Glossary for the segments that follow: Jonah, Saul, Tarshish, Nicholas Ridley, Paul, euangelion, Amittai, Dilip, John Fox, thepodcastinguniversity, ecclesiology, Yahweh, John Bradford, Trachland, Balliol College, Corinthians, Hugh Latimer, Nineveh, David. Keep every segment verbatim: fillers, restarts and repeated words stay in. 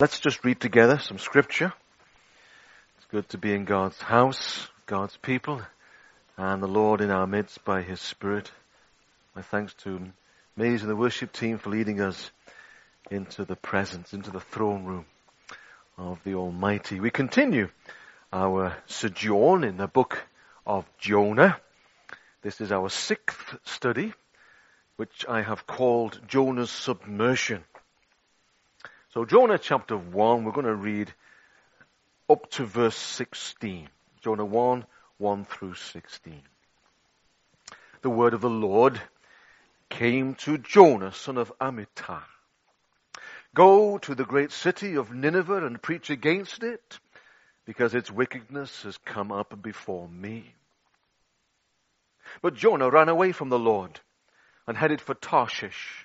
Let's just read together some scripture. It's good to be in God's house, God's people, and the Lord in our midst by His Spirit. My thanks to Maze and the worship team for leading us into the presence, into the throne room of the Almighty. We continue our sojourn in the book of Jonah. This is our sixth study, which I have called Jonah's Submersion. So Jonah chapter one, we're going to read up to verse sixteen. Jonah one, one through sixteen. The word of the Lord came to Jonah, son of Amittai. Go to the great city of Nineveh and preach against it, because its wickedness has come up before me. But Jonah ran away from the Lord and headed for Tarshish.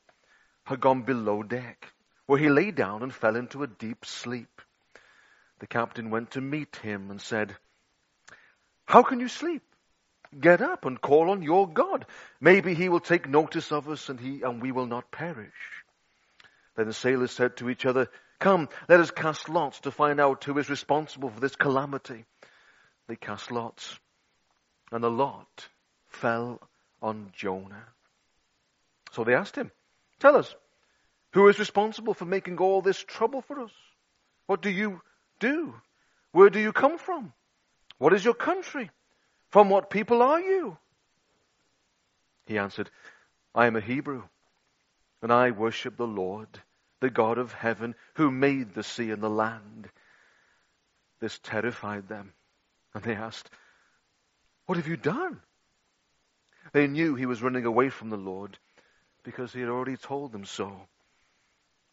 had gone below deck, where he lay down and fell into a deep sleep. The captain went to meet him and said, "How can you sleep? Get up and call on your God. Maybe he will take notice of us and he and we will not perish." Then the sailors said to each other, "Come, let us cast lots to find out who is responsible for this calamity." They cast lots, and the lot fell on Jonah. So they asked him, "Tell us, who is responsible for making all this trouble for us? What do you do? Where do you come from? What is your country? From what people are you?" He answered, "I am a Hebrew, and I worship the Lord, the God of heaven, who made the sea and the land." This terrified them, and they asked, "What have you done?" They knew he was running away from the Lord, because he had already told them so.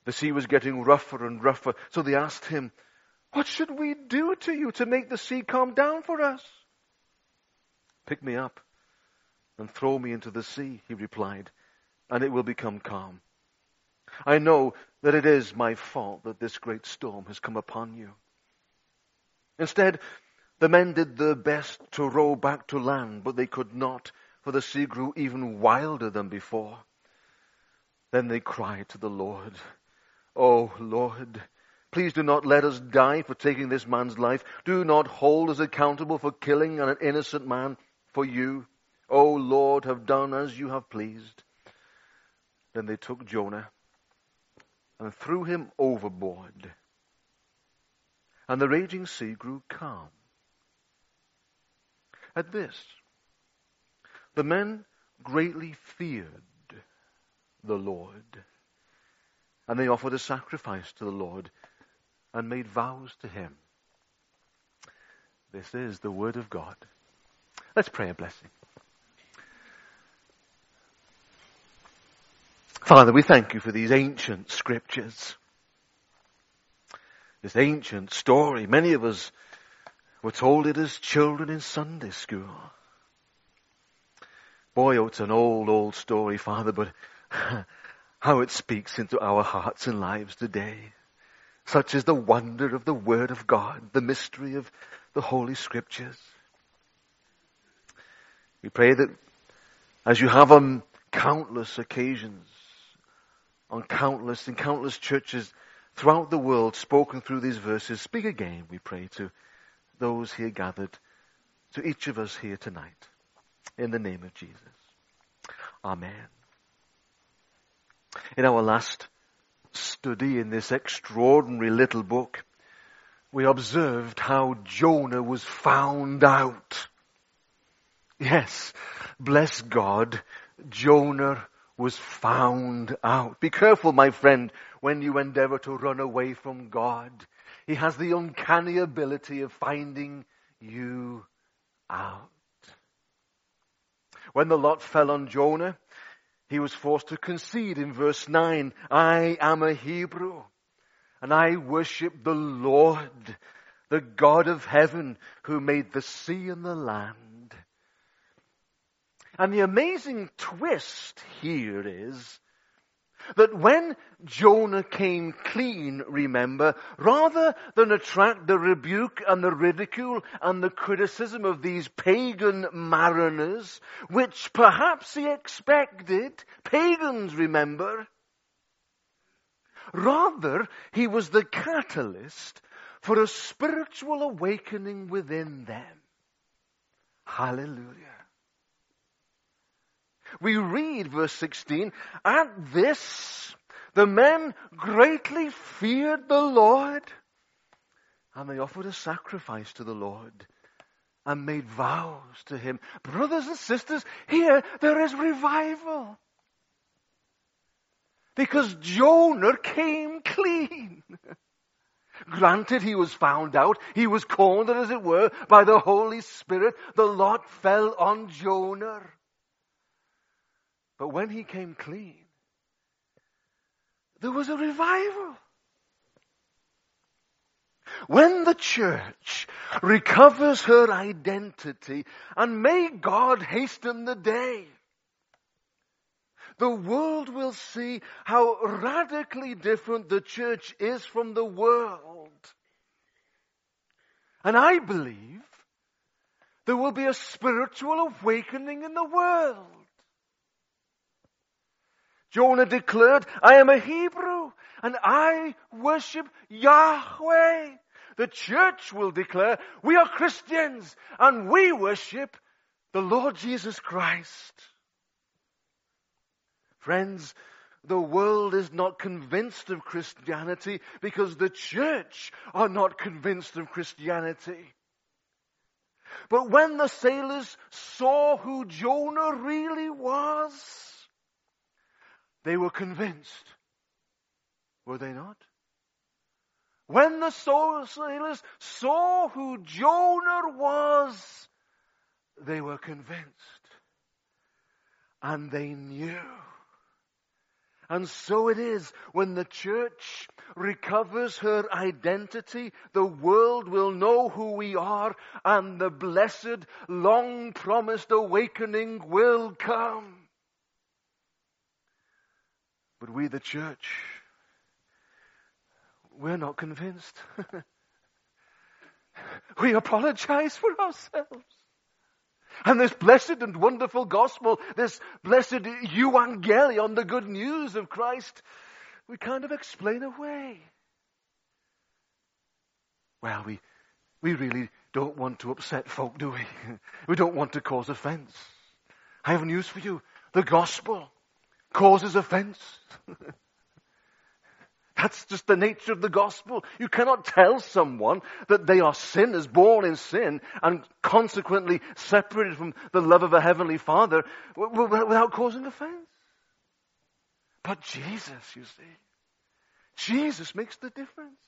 The sea was getting rougher and rougher, so they asked him, "What should we do to you to make the sea calm down for us?" "Pick me up and throw me into the sea," he replied, "and it will become calm. I know that it is my fault that this great storm has come upon you." Instead, the men did their best to row back to land, but they could not, for the sea grew even wilder than before. Then they cried to the Lord, "Oh, Lord, please do not let us die for taking this man's life. Do not hold us accountable for killing an innocent man for you. Oh, Lord, have done as you have pleased." Then they took Jonah and threw him overboard, and the raging sea grew calm. At this, the men greatly feared the Lord, and they offered a sacrifice to the Lord and made vows to him. This is the word of God. Let's pray a blessing. Father, we thank you for these ancient scriptures, this ancient story. Many of us were told it as children in Sunday school. Boy, oh, it's an old, old story, Father, but how it speaks into our hearts and lives today. Such is the wonder of the Word of God, the mystery of the Holy Scriptures. We pray that as you have on countless occasions, on countless and countless churches throughout the world spoken through these verses, speak again, we pray, to those here gathered, to each of us here tonight. In the name of Jesus. Amen. In our last study in this extraordinary little book, we observed how Jonah was found out. Yes, bless God, Jonah was found out. Be careful, my friend, when you endeavor to run away from God. He has the uncanny ability of finding you out. When the lot fell on Jonah, he was forced to concede in verse nine, "I am a Hebrew, And I worship the Lord, the God of heaven, who made the sea and the land. And the amazing twist here is that when Jonah came clean, remember, rather than attract the rebuke and the ridicule and the criticism of these pagan mariners, which perhaps he expected, pagans, remember, rather he was the catalyst for a spiritual awakening within them. Hallelujah. We read verse sixteen, at this the men greatly feared the Lord, and they offered a sacrifice to the Lord and made vows to him. Brothers and sisters, here there is revival. Because Jonah came clean. Granted, he was found out. He was cornered, as it were, by the Holy Spirit. The lot fell on Jonah. But when he came clean, there was a revival. When the church recovers her identity, and may God hasten the day, the world will see how radically different the church is from the world. And I believe there will be a spiritual awakening in the world. Jonah declared, I am a Hebrew, and I worship Yahweh. The church will declare, we are Christians, and we worship the Lord Jesus Christ. Friends, the world is not convinced of Christianity because the church are not convinced of Christianity. But when the sailors saw who Jonah really was, they were convinced, were they not? When the sailors saw who Jonah was, they were convinced. And they knew. And so it is, when the church recovers her identity, the world will know who we are, and the blessed, long-promised awakening will come. But we, the church, we're not convinced. We apologize for ourselves. And this blessed and wonderful gospel, this blessed euangelion, the good news of Christ, we kind of explain away. Well, we, we really don't want to upset folk, do we? We don't want to cause offense. I have news for you. The gospel causes offense. That's just the nature of the gospel. You cannot tell someone that they are sinners, born in sin, and consequently separated from the love of a heavenly Father without causing offense. But Jesus, you see, Jesus makes the difference.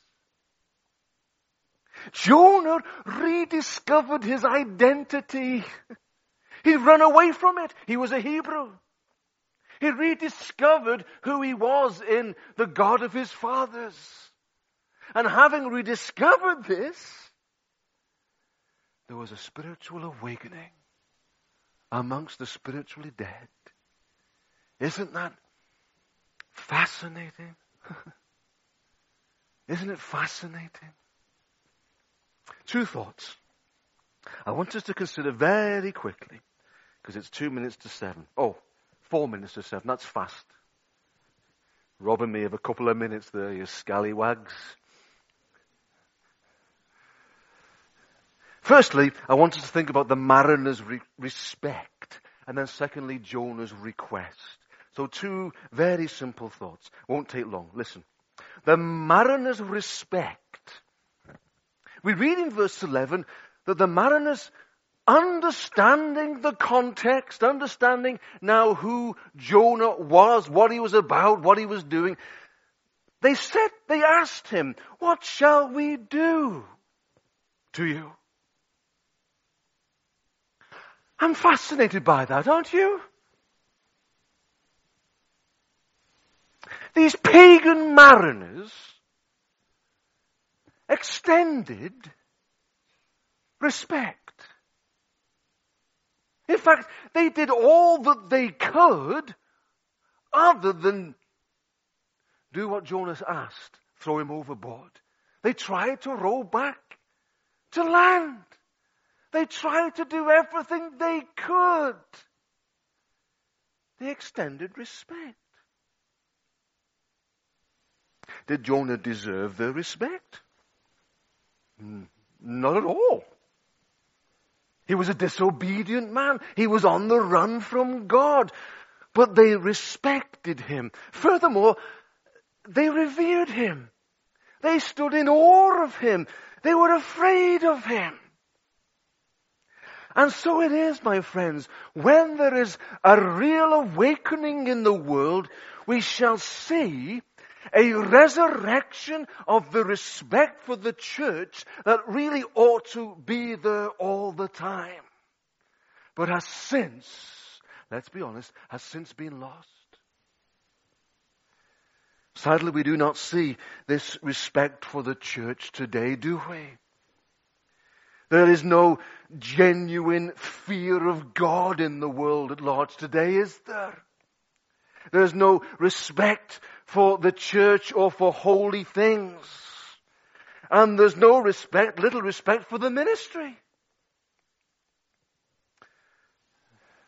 Jonah rediscovered his identity. He ran away from it. He was a Hebrew. He rediscovered who he was in the God of his fathers. And having rediscovered this, there was a spiritual awakening amongst the spiritually dead. Isn't that fascinating? Isn't it fascinating? Two thoughts I want us to consider very quickly, because it's two minutes to seven. Oh. Four minutes to seven, that's fast. Robbing me of a couple of minutes there, you scallywags. Firstly, I want us to think about the mariner's re- respect. And then secondly, Jonah's request. So two very simple thoughts. Won't take long. Listen. The mariner's respect. We read in verse eleven that the mariner's understanding the context, understanding now who Jonah was, what he was about, what he was doing, they said, they asked him, what shall we do to you? I'm fascinated by that, aren't you? These pagan mariners extended respect. In fact, they did all that they could other than do what Jonas asked, throw him overboard. They tried to row back to land. They tried to do everything they could. They extended respect. Did Jonah deserve their respect? Not at all. He was a disobedient man. He was on the run from God. But they respected him. Furthermore, they revered him. They stood in awe of him. They were afraid of him. And so it is, my friends, when there is a real awakening in the world, we shall see a resurrection of the respect for the church that really ought to be there all the time. But has since, let's be honest, has since been lost. Sadly, we do not see this respect for the church today, do we? There is no genuine fear of God in the world at large today, is there? There is no respect for the church or for holy things. And there's no respect, little respect for the ministry.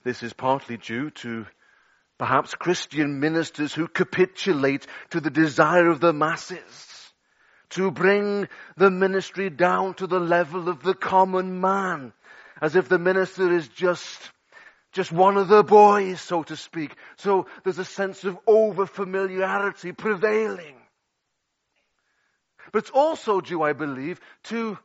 This is partly due to perhaps Christian ministers who capitulate to the desire of the masses, to bring the ministry down to the level of the common man, as if the minister is just Just one of the boys, so to speak. So there's a sense of over-familiarity prevailing. But it's also due, I believe, to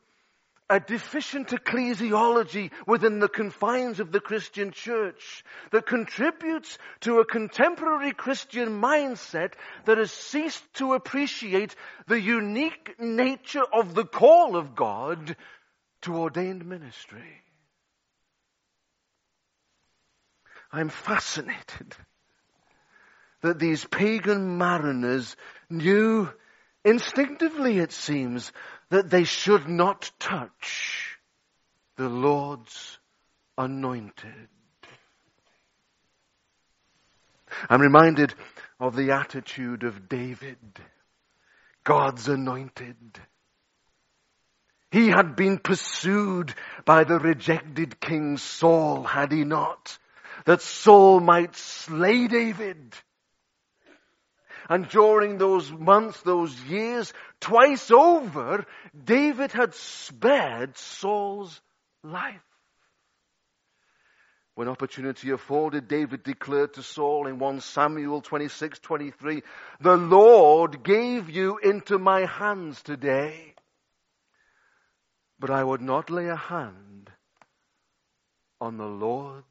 a deficient ecclesiology within the confines of the Christian church that contributes to a contemporary Christian mindset that has ceased to appreciate the unique nature of the call of God to ordained ministry. I'm fascinated that these pagan mariners knew instinctively, it seems, that they should not touch the Lord's anointed. I'm reminded of the attitude of David, God's anointed. He had been pursued by the rejected King Saul, had he not? That Saul might slay David. And during those months, those years, twice over, David had spared Saul's life. When opportunity afforded, David declared to Saul in First Samuel twenty-six twenty-three, "The Lord gave you into my hands today, but I would not lay a hand on the Lord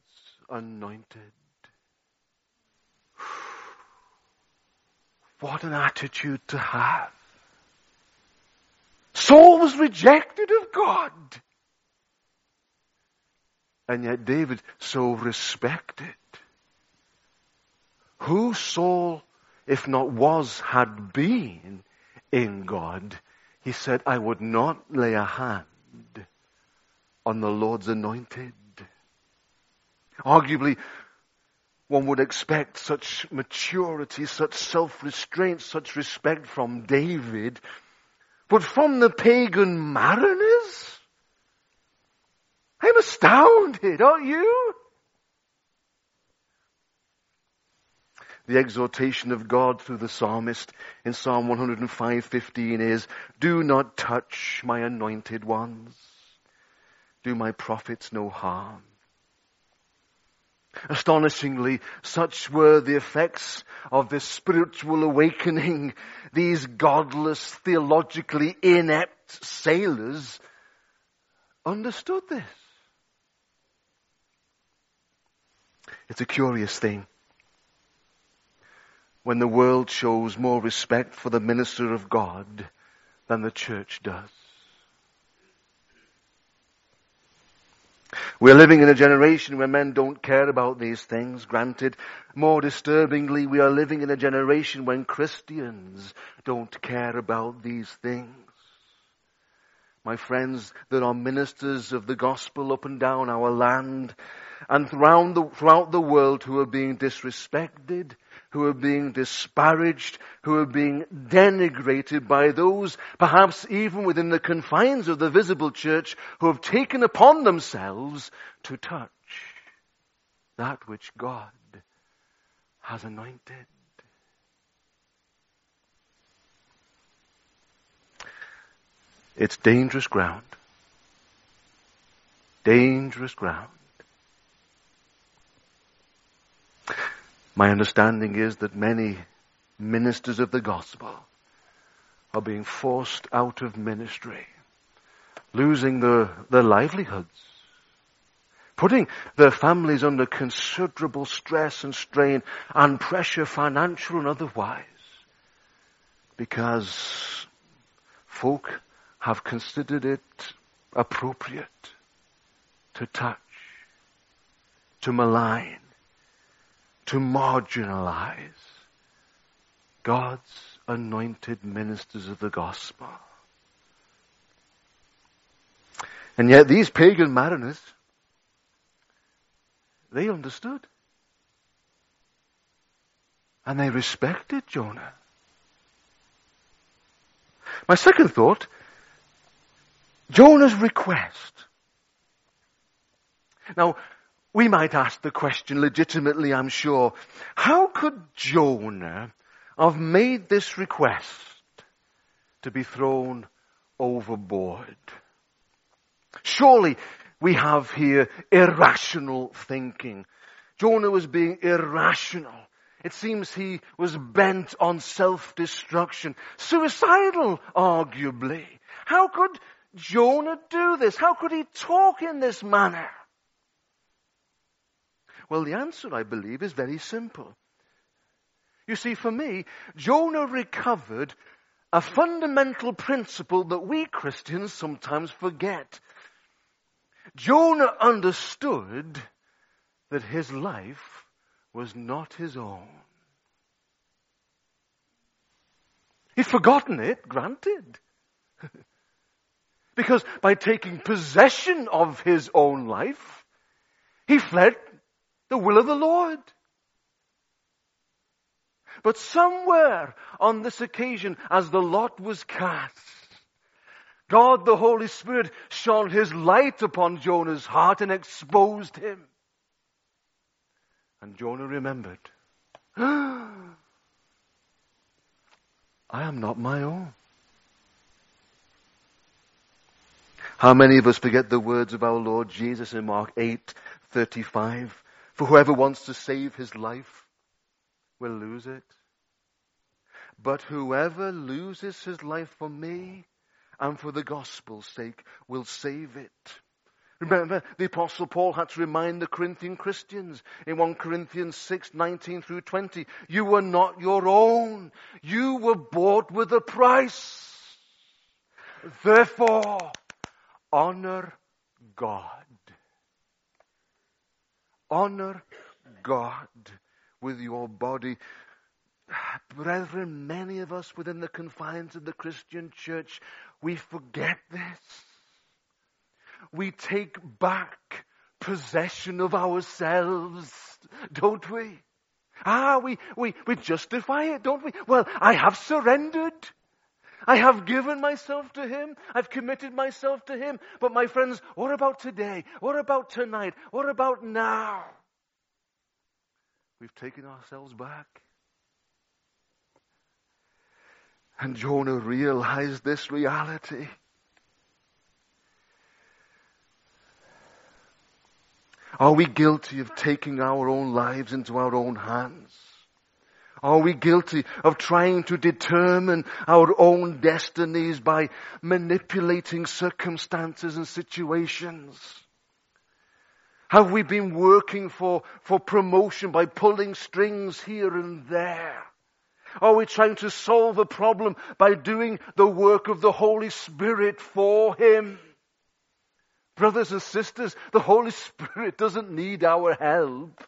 anointed." What an attitude to have. Saul was rejected of God. And yet David so respected. Who Saul, if not was, had been in God, he said, "I would not lay a hand on the Lord's anointed." Arguably, one would expect such maturity, such self-restraint, such respect from David. But from the pagan mariners? I'm astounded, aren't you? The exhortation of God through the psalmist in Psalm one oh five fifteen is, "Do not touch my anointed ones. Do my prophets no harm." Astonishingly, such were the effects of this spiritual awakening. These godless, theologically inept sailors understood this. It's a curious thing. When the world shows more respect for the minister of God than the church does. We're living in a generation where men don't care about these things, granted. More disturbingly, we are living in a generation when Christians don't care about these things. My friends, there are ministers of the gospel up and down our land and throughout the, throughout the world who are being disrespected, who are being disparaged, who are being denigrated by those, perhaps even within the confines of the visible church, who have taken upon themselves to touch that which God has anointed. It's dangerous ground. Dangerous ground. My understanding is that many ministers of the gospel are being forced out of ministry, losing their, their livelihoods, putting their families under considerable stress and strain and pressure, financial and otherwise, because folk have considered it appropriate to touch, to malign, to marginalize God's anointed ministers of the gospel. And yet these pagan mariners, they understood. And they respected Jonah. My second thought, Jonah's request. Now, we might ask the question legitimately, I'm sure. How could Jonah have made this request to be thrown overboard? Surely we have here irrational thinking. Jonah was being irrational. It seems he was bent on self-destruction. Suicidal, arguably. How could Jonah do this? How could he talk in this manner? Well, the answer, I believe, is very simple. You see, for me, Jonah recovered a fundamental principle that we Christians sometimes forget. Jonah understood that his life was not his own. He'd forgotten it, granted. Because by taking possession of his own life, he fled the will of the Lord. But somewhere on this occasion, as the lot was cast, God the Holy Spirit shone his light upon Jonah's heart and exposed him. And Jonah remembered, I am not my own. How many of us forget the words of our Lord Jesus in Mark eight thirty-five? For whoever wants to save his life will lose it. But whoever loses his life for me and for the gospel's sake will save it. Remember, the Apostle Paul had to remind the Corinthian Christians in First Corinthians six nineteen through twenty, you were not your own. You were bought with a price. Therefore, honor God. Honor God with your body. Brethren, many of us within the confines of the Christian church, we forget this. We take back possession of ourselves, don't we? Ah, we, we, we justify it, don't we? Well, I have surrendered. I have given myself to Him. I've committed myself to Him. But my friends, what about today? What about tonight? What about now? We've taken ourselves back. And Jonah realized this reality. Are we guilty of taking our own lives into our own hands? Are we guilty of trying to determine our own destinies by manipulating circumstances and situations? Have we been working for, for promotion by pulling strings here and there? Are we trying to solve a problem by doing the work of the Holy Spirit for Him? Brothers and sisters, the Holy Spirit doesn't need our help.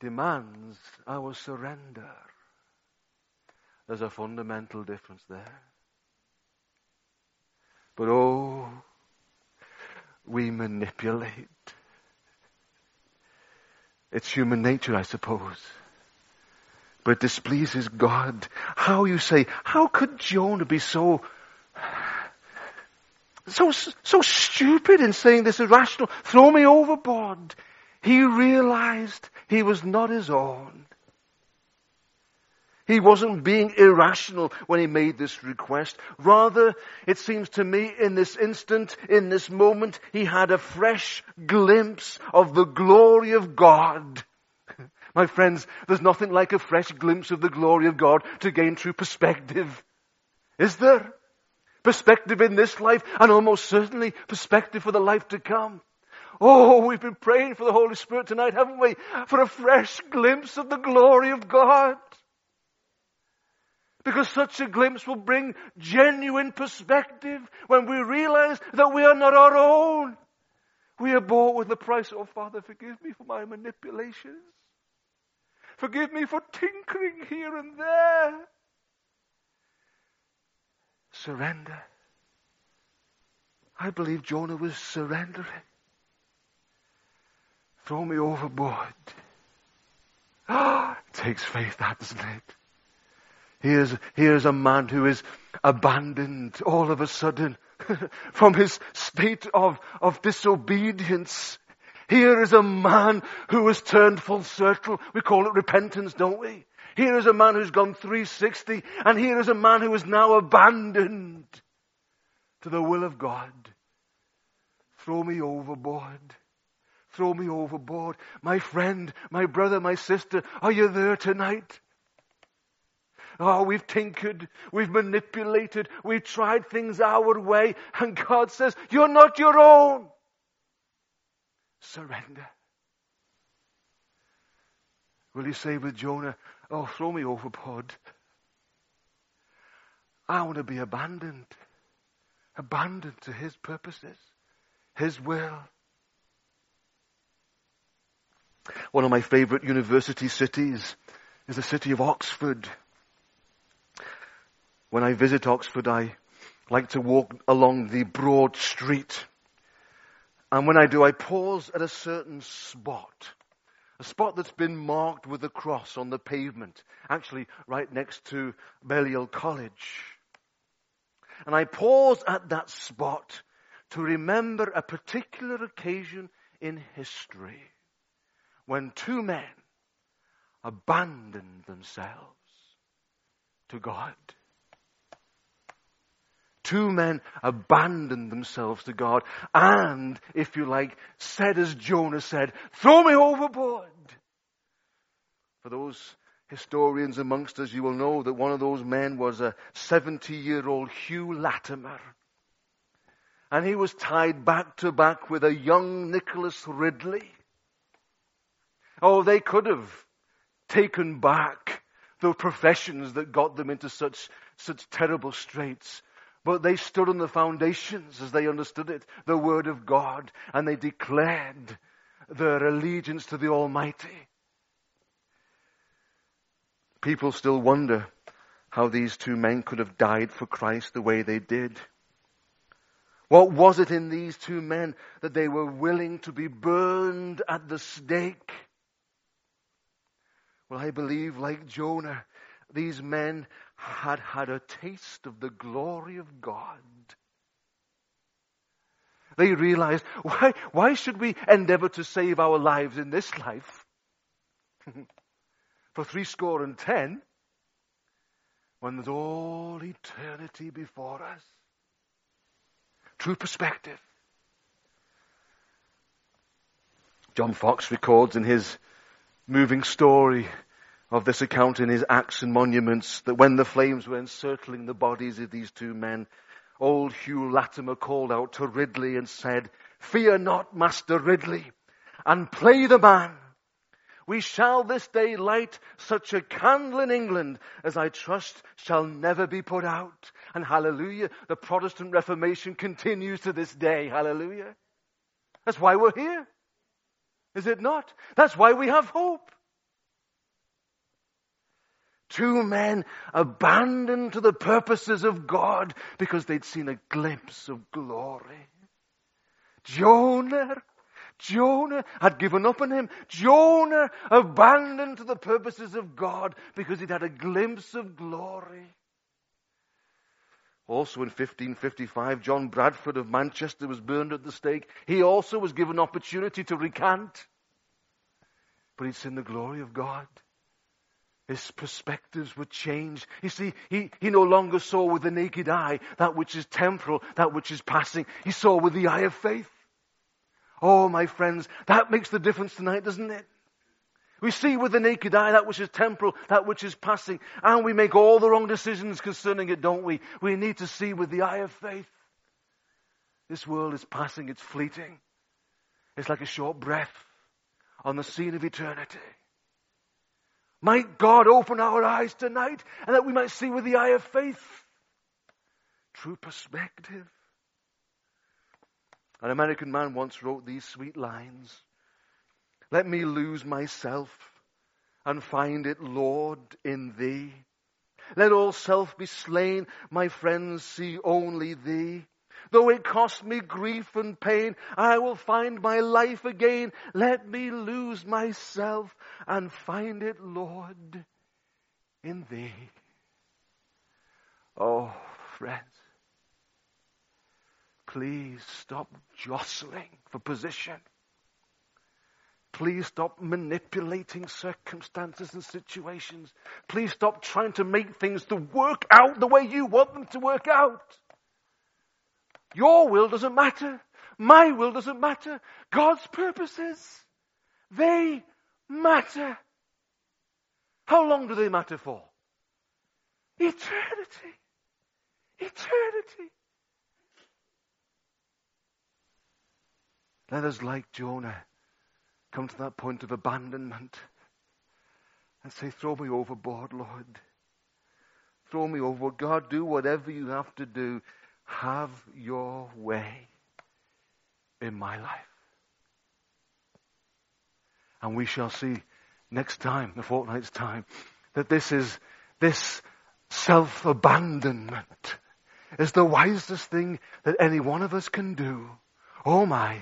Demands our surrender. There's a fundamental difference there. But oh, we manipulate. It's human nature, I suppose. But it displeases God. How, you say, how could Jonah be so, so, so stupid in saying this irrational, throw me overboard? He realized he was not his own. He wasn't being irrational when he made this request. Rather, it seems to me, in this instant, in this moment, he had a fresh glimpse of the glory of God. My friends, there's nothing like a fresh glimpse of the glory of God to gain true perspective. Is there? Perspective in this life, and almost certainly perspective for the life to come. Oh, we've been praying for the Holy Spirit tonight, haven't we? For a fresh glimpse of the glory of God. Because such a glimpse will bring genuine perspective when we realize that we are not our own. We are bought with the price. Oh, Father, forgive me for my manipulations. Forgive me for tinkering here and there. Surrender. I believe Jonah was surrendering. Throw me overboard. Ah, it takes faith, that, doesn't it? Here's, here's a man who is abandoned all of a sudden from his state of, of disobedience. Here is a man who has turned full circle. We call it repentance, don't we? Here is a man who's gone three sixty, and here is a man who is now abandoned to the will of God. Throw me overboard. Throw me overboard. My friend, my brother, my sister, are you there tonight? Oh, we've tinkered, we've manipulated, we've tried things our way, and God says, you're not your own. Surrender. Will you say with Jonah, oh, throw me overboard. I want to be abandoned, abandoned to his purposes, his will. One of my favorite university cities is the city of Oxford. When I visit Oxford, I like to walk along the broad street. And when I do, I pause at a certain spot. A spot that's been marked with a cross on the pavement. Actually, right next to Balliol College. And I pause at that spot to remember a particular occasion in history when two men abandoned themselves to God. Two men abandoned themselves to God and, if you like, said as Jonah said, throw me overboard. For those historians amongst us, you will know that one of those men was a seventy-year-old Hugh Latimer. And he was tied back to back with a young Nicholas Ridley. Oh, they could have taken back the professions that got them into such, such terrible straits. But they stood on the foundations as they understood it, the Word of God, and they declared their allegiance to the Almighty. People still wonder how these two men could have died for Christ the way they did. What was it in these two men that they were willing to be burned at the stake? Well, I believe, like Jonah, these men had had a taste of the glory of God. They realized, why, why should we endeavor to save our lives in this life? For threescore and ten, when there's all eternity before us. True perspective. John Fox records in his moving story of this account in his Acts and Monuments, that when the flames were encircling the bodies of these two men, old Hugh Latimer called out to Ridley and said, "Fear not, Master Ridley, and play the man. We shall this day light such a candle in England as I trust shall never be put out." And hallelujah, the Protestant Reformation continues to this day. Hallelujah. That's why we're here. Is it not? That's why we have hope. Two men abandoned to the purposes of God because they'd seen a glimpse of glory. Jonah, Jonah had given up on him. Jonah abandoned the purposes of God because he'd had a glimpse of glory. Also in fifteen fifty-five, John Bradford of Manchester was burned at the stake. He also was given opportunity to recant. But he'd seen the glory of God. His perspectives were changed. You see, he, he no longer saw with the naked eye that which is temporal, that which is passing. He saw with the eye of faith. Oh, my friends, that makes the difference tonight, doesn't it? We see with the naked eye that which is temporal, that which is passing, and we make all the wrong decisions concerning it, don't we? We need to see with the eye of faith. This world is passing, it's fleeting. It's like a short breath on the scene of eternity. Might God open our eyes tonight and that we might see with the eye of faith. True perspective. An American man once wrote these sweet lines. Let me lose myself and find it, Lord, in Thee. Let all self be slain, my friends, see only Thee. Though it cost me grief and pain, I will find my life again. Let me lose myself and find it, Lord, in Thee. Oh, friends, please stop jostling for position. Please stop manipulating circumstances and situations. Please stop trying to make things to work out the way you want them to work out. Your will doesn't matter. My will doesn't matter. God's purposes, they matter. How long do they matter for? Eternity. Eternity. Let us, like Jonah, come to that point of abandonment and say, throw me overboard, Lord. Throw me overboard. God, do whatever you have to do. Have your way in my life. And we shall see next time, the fortnight's time, that this is, this self-abandonment is the wisest thing that any one of us can do. Oh my.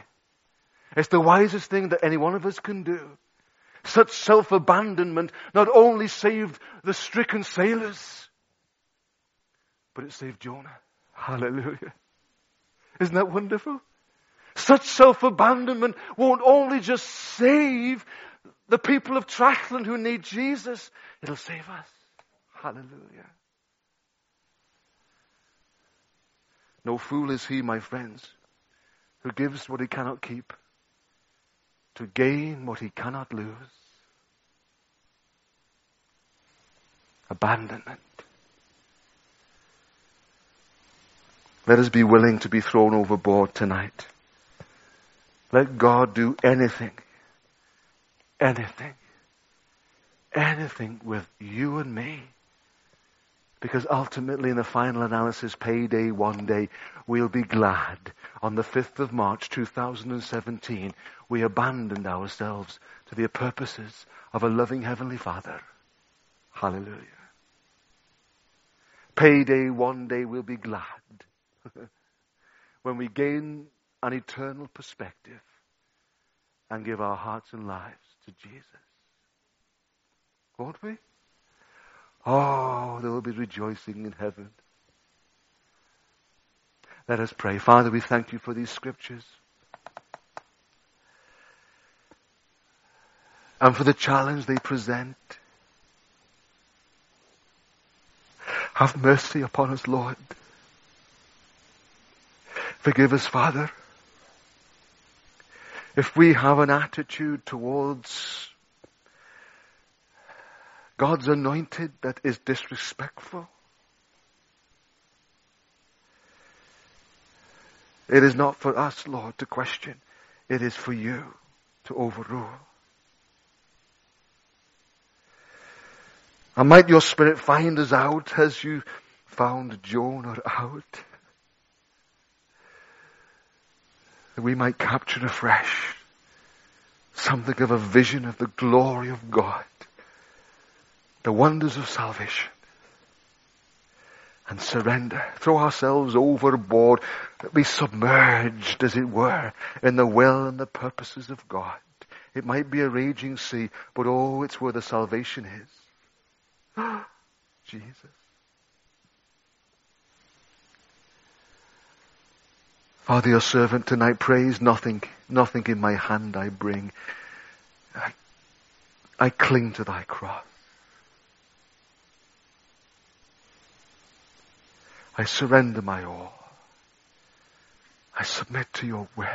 It's the wisest thing that any one of us can do. Such self-abandonment not only saved the stricken sailors, but it saved Jonah. Hallelujah. Isn't that wonderful? Such self-abandonment won't only just save the people of Trachland who need Jesus, it'll save us. Hallelujah. No fool is he, my friends, who gives what he cannot keep to gain what he cannot lose. Abandonment. Let us be willing to be thrown overboard tonight. Let God do anything, anything, anything with you and me. Because ultimately, in the final analysis, payday one day, we'll be glad. On the fifth of March, two thousand seventeen, we abandoned ourselves to the purposes of a loving Heavenly Father. Hallelujah. Payday one day, we'll be glad. When we gain an eternal perspective and give our hearts and lives to Jesus. Won't we? Oh, there will be rejoicing in heaven. Let us pray. Father, we thank you for these scriptures. And for the challenge they present. Have mercy upon us, Lord. Forgive us, Father. If we have an attitude towards God's anointed that is disrespectful. It is not for us, Lord, to question. It is for you to overrule. And might your Spirit find us out as you found Jonah out. That we might capture afresh something of a vision of the glory of God. The wonders of salvation. and surrender, throw ourselves overboard, be submerged, as it were, in the will and the purposes of God. It might be a raging sea, but oh, it's where the salvation is. Jesus. Father, your servant tonight prays, nothing, nothing in my hand I bring. I, I cling to thy cross. I surrender my all. I submit to your will.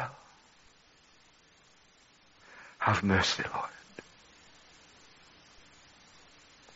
Have mercy, Lord.